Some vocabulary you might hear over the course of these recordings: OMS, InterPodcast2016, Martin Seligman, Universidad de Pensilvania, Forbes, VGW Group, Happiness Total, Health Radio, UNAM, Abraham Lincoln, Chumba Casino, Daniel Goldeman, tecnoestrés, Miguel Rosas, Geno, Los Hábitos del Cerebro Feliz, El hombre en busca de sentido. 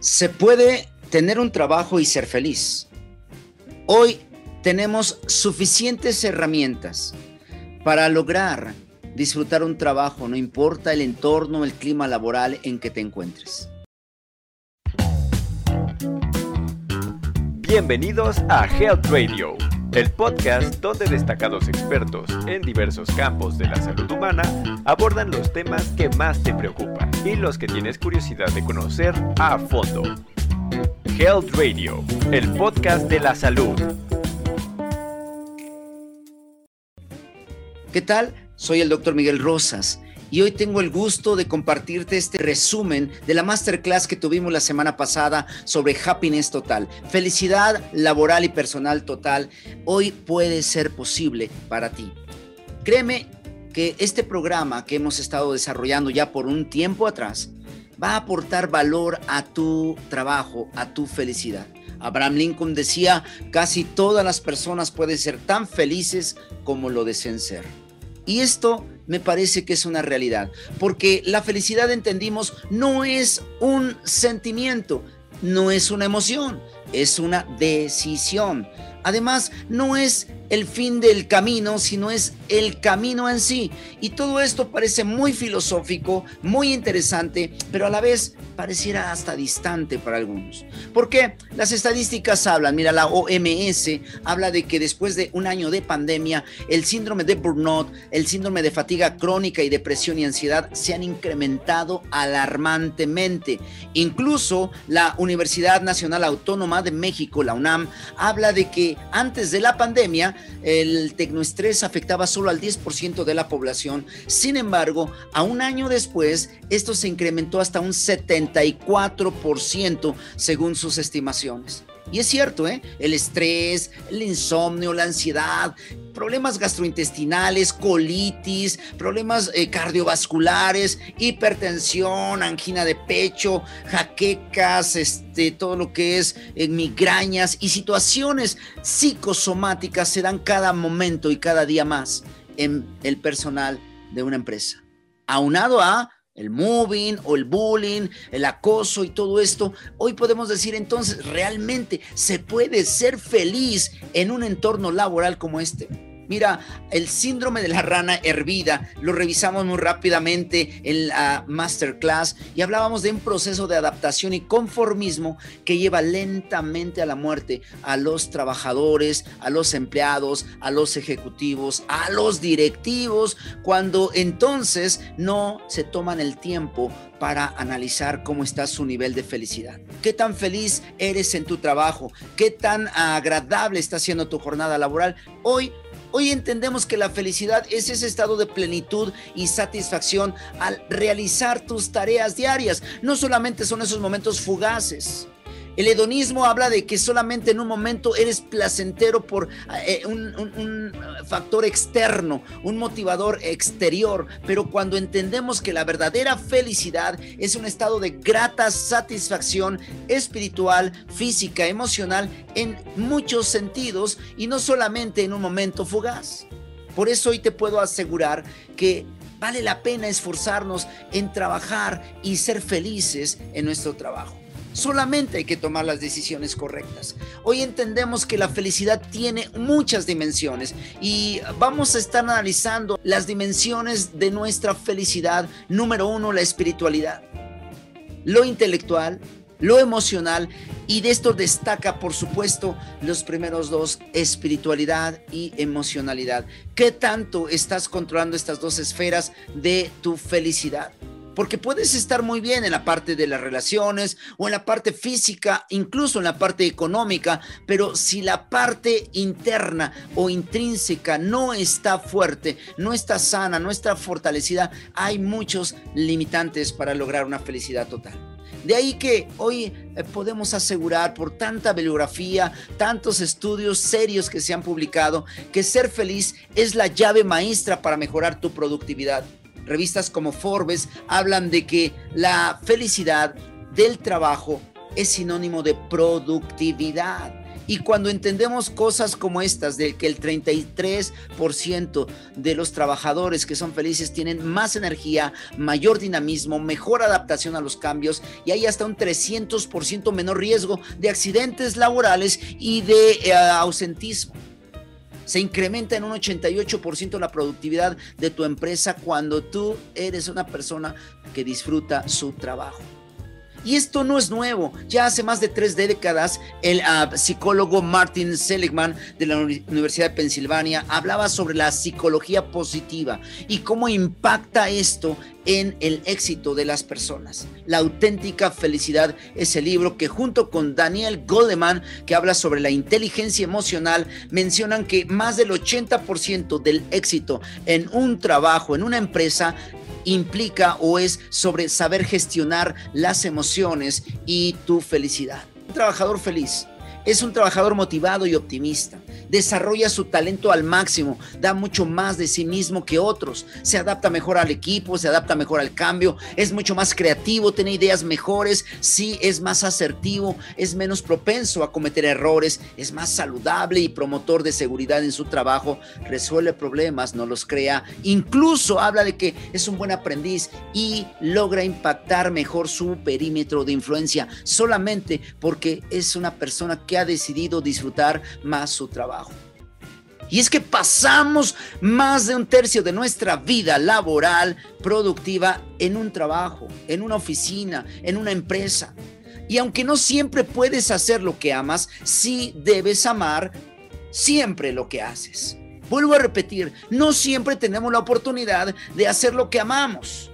Se puede tener un trabajo y ser feliz. Hoy tenemos suficientes herramientas para lograr disfrutar un trabajo, no importa el entorno, el clima laboral en que te encuentres. Bienvenidos a Health Radio, el podcast donde destacados expertos en diversos campos de la salud humana abordan los temas que más te preocupan y los que tienes curiosidad de conocer a fondo. Health Radio, el podcast de la salud. ¿Qué tal? Soy el Dr. Miguel Rosas y hoy tengo el gusto de compartirte este resumen de la masterclass que tuvimos la semana pasada sobre Happiness Total. Felicidad laboral y personal total hoy puede ser posible para ti. Créeme que este programa que hemos estado desarrollando ya por un tiempo atrás va a aportar valor a tu trabajo, a tu felicidad. Abraham Lincoln decía, casi todas las personas pueden ser tan felices como lo deseen ser. Y esto me parece que es una realidad, porque la felicidad, entendimos, no es un sentimiento, no es una emoción, es una decisión. Además, no es el fin del camino, sino es el camino en sí. Y todo esto parece muy filosófico, muy interesante, pero a la vez pareciera hasta distante para algunos. Porque las estadísticas hablan, mira, la OMS habla de que después de un año de pandemia, el síndrome de burnout, el síndrome de fatiga crónica y depresión y ansiedad se han incrementado alarmantemente. Incluso la Universidad Nacional Autónoma de México, la UNAM, habla de que antes de la pandemia, el tecnoestrés afectaba solo al 10% de la población. Sin embargo, a un año después, esto se incrementó hasta un 74% según sus estimaciones. Y es cierto, el estrés, el insomnio, la ansiedad, problemas gastrointestinales, colitis, problemas cardiovasculares, hipertensión, angina de pecho, jaquecas, todo lo que es migrañas y situaciones psicosomáticas se dan cada momento y cada día más en el personal de una empresa. Aunado a el mobbing o el bullying, el acoso y todo esto, hoy podemos decir entonces, ¿realmente se puede ser feliz en un entorno laboral como este? Mira, el síndrome de la rana hervida lo revisamos muy rápidamente en la masterclass y hablábamos de un proceso de adaptación y conformismo que lleva lentamente a la muerte a los trabajadores, a los empleados, a los ejecutivos, a los directivos, cuando entonces no se toman el tiempo para analizar cómo está su nivel de felicidad. ¿Qué tan feliz eres en tu trabajo? ¿Qué tan agradable está siendo tu jornada laboral? Hoy entendemos que la felicidad es ese estado de plenitud y satisfacción al realizar tus tareas diarias. No solamente son esos momentos fugaces. El hedonismo habla de que solamente en un momento eres placentero por un factor externo, un motivador exterior. Pero cuando entendemos que la verdadera felicidad es un estado de grata satisfacción espiritual, física, emocional, en muchos sentidos y no solamente en un momento fugaz. Por eso hoy te puedo asegurar que vale la pena esforzarnos en trabajar y ser felices en nuestro trabajo. Solamente hay que tomar las decisiones correctas. Hoy entendemos que la felicidad tiene muchas dimensiones y vamos a estar analizando las dimensiones de nuestra felicidad. Número uno, la espiritualidad, lo intelectual, lo emocional, y de esto destaca, por supuesto, los primeros dos, espiritualidad y emocionalidad. ¿Qué tanto estás controlando estas dos esferas de tu felicidad? Porque puedes estar muy bien en la parte de las relaciones o en la parte física, incluso en la parte económica, pero si la parte interna o intrínseca no está fuerte, no está sana, no está fortalecida, hay muchos limitantes para lograr una felicidad total. De ahí que hoy podemos asegurar, por tanta bibliografía, tantos estudios serios que se han publicado, que ser feliz es la llave maestra para mejorar tu productividad. Revistas como Forbes hablan de que la felicidad del trabajo es sinónimo de productividad. Y cuando entendemos cosas como estas, de que el 33% de los trabajadores que son felices tienen más energía, mayor dinamismo, mejor adaptación a los cambios, y hay hasta un 300% menor riesgo de accidentes laborales y de ausentismo. Se incrementa en un 88% la productividad de tu empresa cuando tú eres una persona que disfruta su trabajo. Y esto no es nuevo. Ya hace más de 3 décadas el psicólogo Martin Seligman de la Universidad de Pensilvania hablaba sobre la psicología positiva y cómo impacta esto en el éxito de las personas. La auténtica felicidad es el libro que, junto con Daniel Goldeman, que habla sobre la inteligencia emocional, mencionan que más del 80% del éxito en un trabajo, en una empresa, implica o es sobre saber gestionar las emociones y tu felicidad. Un trabajador feliz es un trabajador motivado y optimista. Desarrolla su talento al máximo, da mucho más de sí mismo que otros, se adapta mejor al equipo, se adapta mejor al cambio, es mucho más creativo, tiene ideas mejores, sí, es más asertivo, es menos propenso a cometer errores, es más saludable y promotor de seguridad en su trabajo, resuelve problemas, no los crea, incluso habla de que es un buen aprendiz y logra impactar mejor su perímetro de influencia, solamente porque es una persona que ha decidido disfrutar más su trabajo. Y es que pasamos más de un tercio de nuestra vida laboral productiva en un trabajo, en una oficina, en una empresa. Y aunque no siempre puedes hacer lo que amas, sí debes amar siempre lo que haces. Vuelvo a repetir, no siempre tenemos la oportunidad de hacer lo que amamos,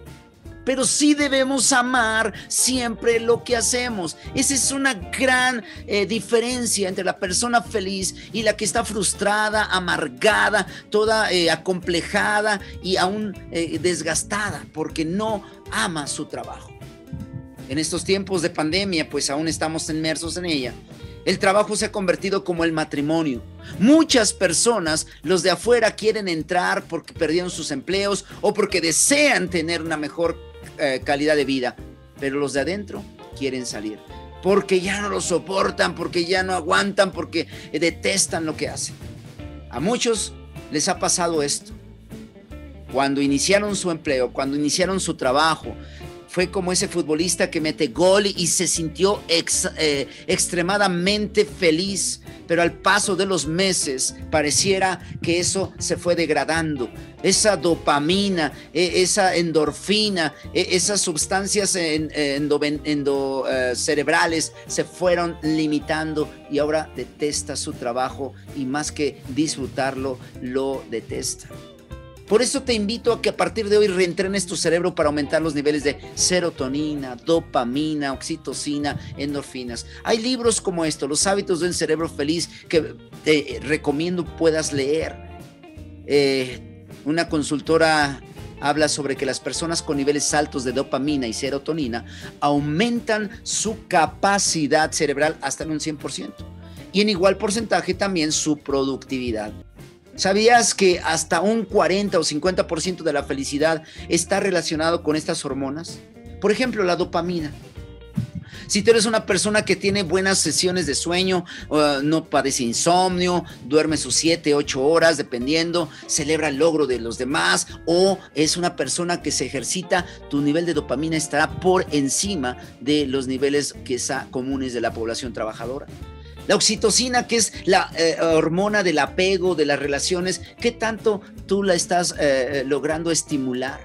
pero sí debemos amar siempre lo que hacemos. Esa es una gran diferencia entre la persona feliz y la que está frustrada, amargada, toda acomplejada y aún desgastada porque no ama su trabajo. En estos tiempos de pandemia, pues aún estamos inmersos en ella. El trabajo se ha convertido como el matrimonio. Muchas personas, los de afuera, quieren entrar porque perdieron sus empleos o porque desean tener una mejor calidad de vida, pero los de adentro quieren salir porque ya no lo soportan, porque ya no aguantan, porque detestan lo que hacen. A muchos les ha pasado esto. Cuando iniciaron su empleo, cuando iniciaron su trabajo, fue como ese futbolista que mete gol y se sintió extremadamente feliz, pero al paso de los meses pareciera que eso se fue degradando. Esa dopamina, esa endorfina, esas sustancias cerebrales se fueron limitando y ahora detesta su trabajo y más que disfrutarlo, lo detesta. Por eso te invito a que a partir de hoy reentrenes tu cerebro para aumentar los niveles de serotonina, dopamina, oxitocina, endorfinas. Hay libros como estos, Los Hábitos del Cerebro Feliz, que te recomiendo puedas leer. Una consultora habla sobre que las personas con niveles altos de dopamina y serotonina aumentan su capacidad cerebral hasta en un 100% y en igual porcentaje también su productividad. ¿Sabías que hasta un 40 o 50% de la felicidad está relacionado con estas hormonas? Por ejemplo, la dopamina. Si tú eres una persona que tiene buenas sesiones de sueño, no padece insomnio, duerme sus 7, 8 horas, dependiendo, celebra el logro de los demás, o es una persona que se ejercita, tu nivel de dopamina estará por encima de los niveles que son comunes de la población trabajadora. La oxitocina, que es la hormona del apego, de las relaciones, ¿qué tanto tú la estás logrando estimular?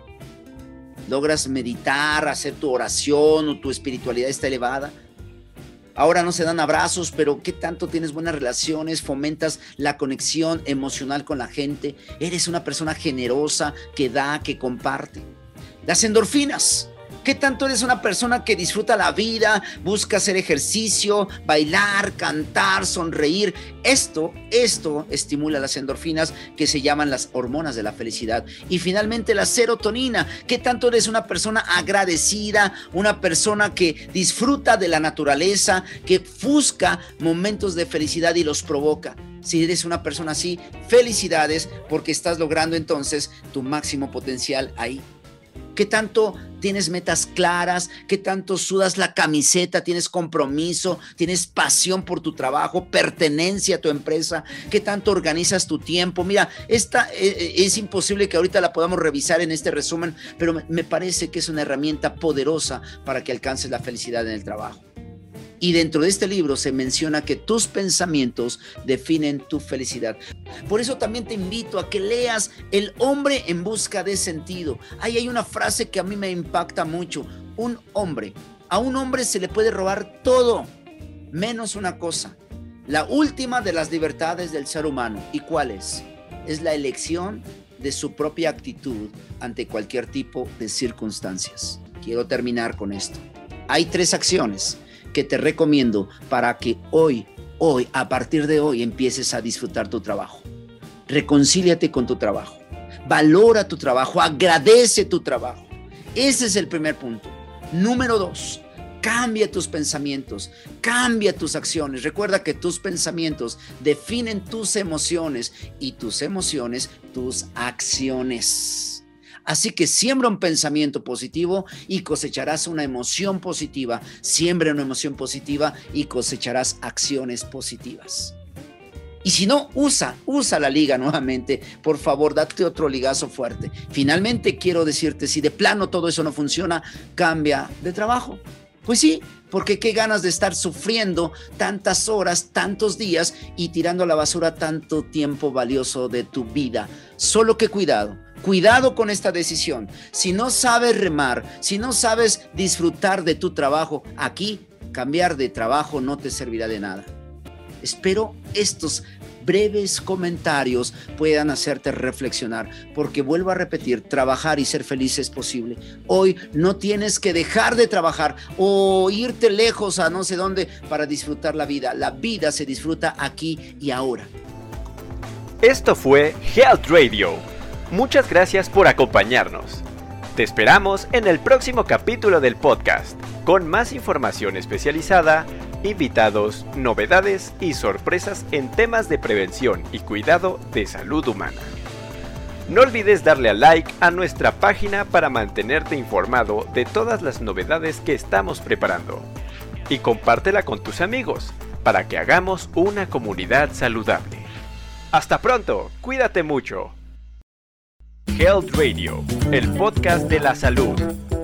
¿Logras meditar, hacer tu oración o tu espiritualidad está elevada? Ahora no se dan abrazos, pero ¿qué tanto tienes buenas relaciones? ¿Fomentas la conexión emocional con la gente? ¿Eres una persona generosa que da, que comparte? Las endorfinas. ¿Qué tanto eres una persona que disfruta la vida, busca hacer ejercicio, bailar, cantar, sonreír? Esto estimula las endorfinas, que se llaman las hormonas de la felicidad. Y finalmente la serotonina. ¿Qué tanto eres una persona agradecida, una persona que disfruta de la naturaleza, que busca momentos de felicidad y los provoca? Si eres una persona así, felicidades, porque estás logrando entonces tu máximo potencial ahí. ¿Qué tanto tienes metas claras? ¿Qué tanto sudas la camiseta? ¿Tienes compromiso? ¿Tienes pasión por tu trabajo? ¿Pertenencia a tu empresa? ¿Qué tanto organizas tu tiempo? Mira, esta es imposible que ahorita la podamos revisar en este resumen, pero me parece que es una herramienta poderosa para que alcances la felicidad en el trabajo. Y dentro de este libro se menciona que tus pensamientos definen tu felicidad. Por eso también te invito a que leas El hombre en busca de sentido. Ahí hay una frase que a mí me impacta mucho. A un hombre se le puede robar todo, menos una cosa. La última de las libertades del ser humano. ¿Y cuál es? Es la elección de su propia actitud ante cualquier tipo de circunstancias. Quiero terminar con esto. Hay tres acciones que te recomiendo para que hoy, a partir de hoy, empieces a disfrutar tu trabajo. Reconcíliate con tu trabajo. Valora tu trabajo. Agradece tu trabajo. Ese es el primer punto. Número dos, cambia tus pensamientos. Cambia tus acciones. Recuerda que tus pensamientos definen tus emociones y tus emociones, tus acciones. Así que siembra un pensamiento positivo y cosecharás una emoción positiva. Siembra una emoción positiva y cosecharás acciones positivas. Y si no, usa la liga nuevamente. Por favor, date otro ligazo fuerte. Finalmente, quiero decirte, si de plano todo eso no funciona, cambia de trabajo. Pues sí, porque qué ganas de estar sufriendo tantas horas, tantos días y tirando a la basura tanto tiempo valioso de tu vida. Solo que cuidado con esta decisión. Si no sabes remar, si no sabes disfrutar de tu trabajo, aquí cambiar de trabajo no te servirá de nada. Espero estos breves comentarios puedan hacerte reflexionar, porque vuelvo a repetir, trabajar y ser feliz es posible. Hoy no tienes que dejar de trabajar o irte lejos a no sé dónde para disfrutar la vida. La vida se disfruta aquí y ahora. Esto fue Health Radio. Muchas gracias por acompañarnos. Te esperamos en el próximo capítulo del podcast, con más información especializada, invitados, novedades y sorpresas en temas de prevención y cuidado de salud humana. No olvides darle a like a nuestra página para mantenerte informado de todas las novedades que estamos preparando. Y compártela con tus amigos para que hagamos una comunidad saludable. ¡Hasta pronto! ¡Cuídate mucho! Health Radio, el podcast de la salud.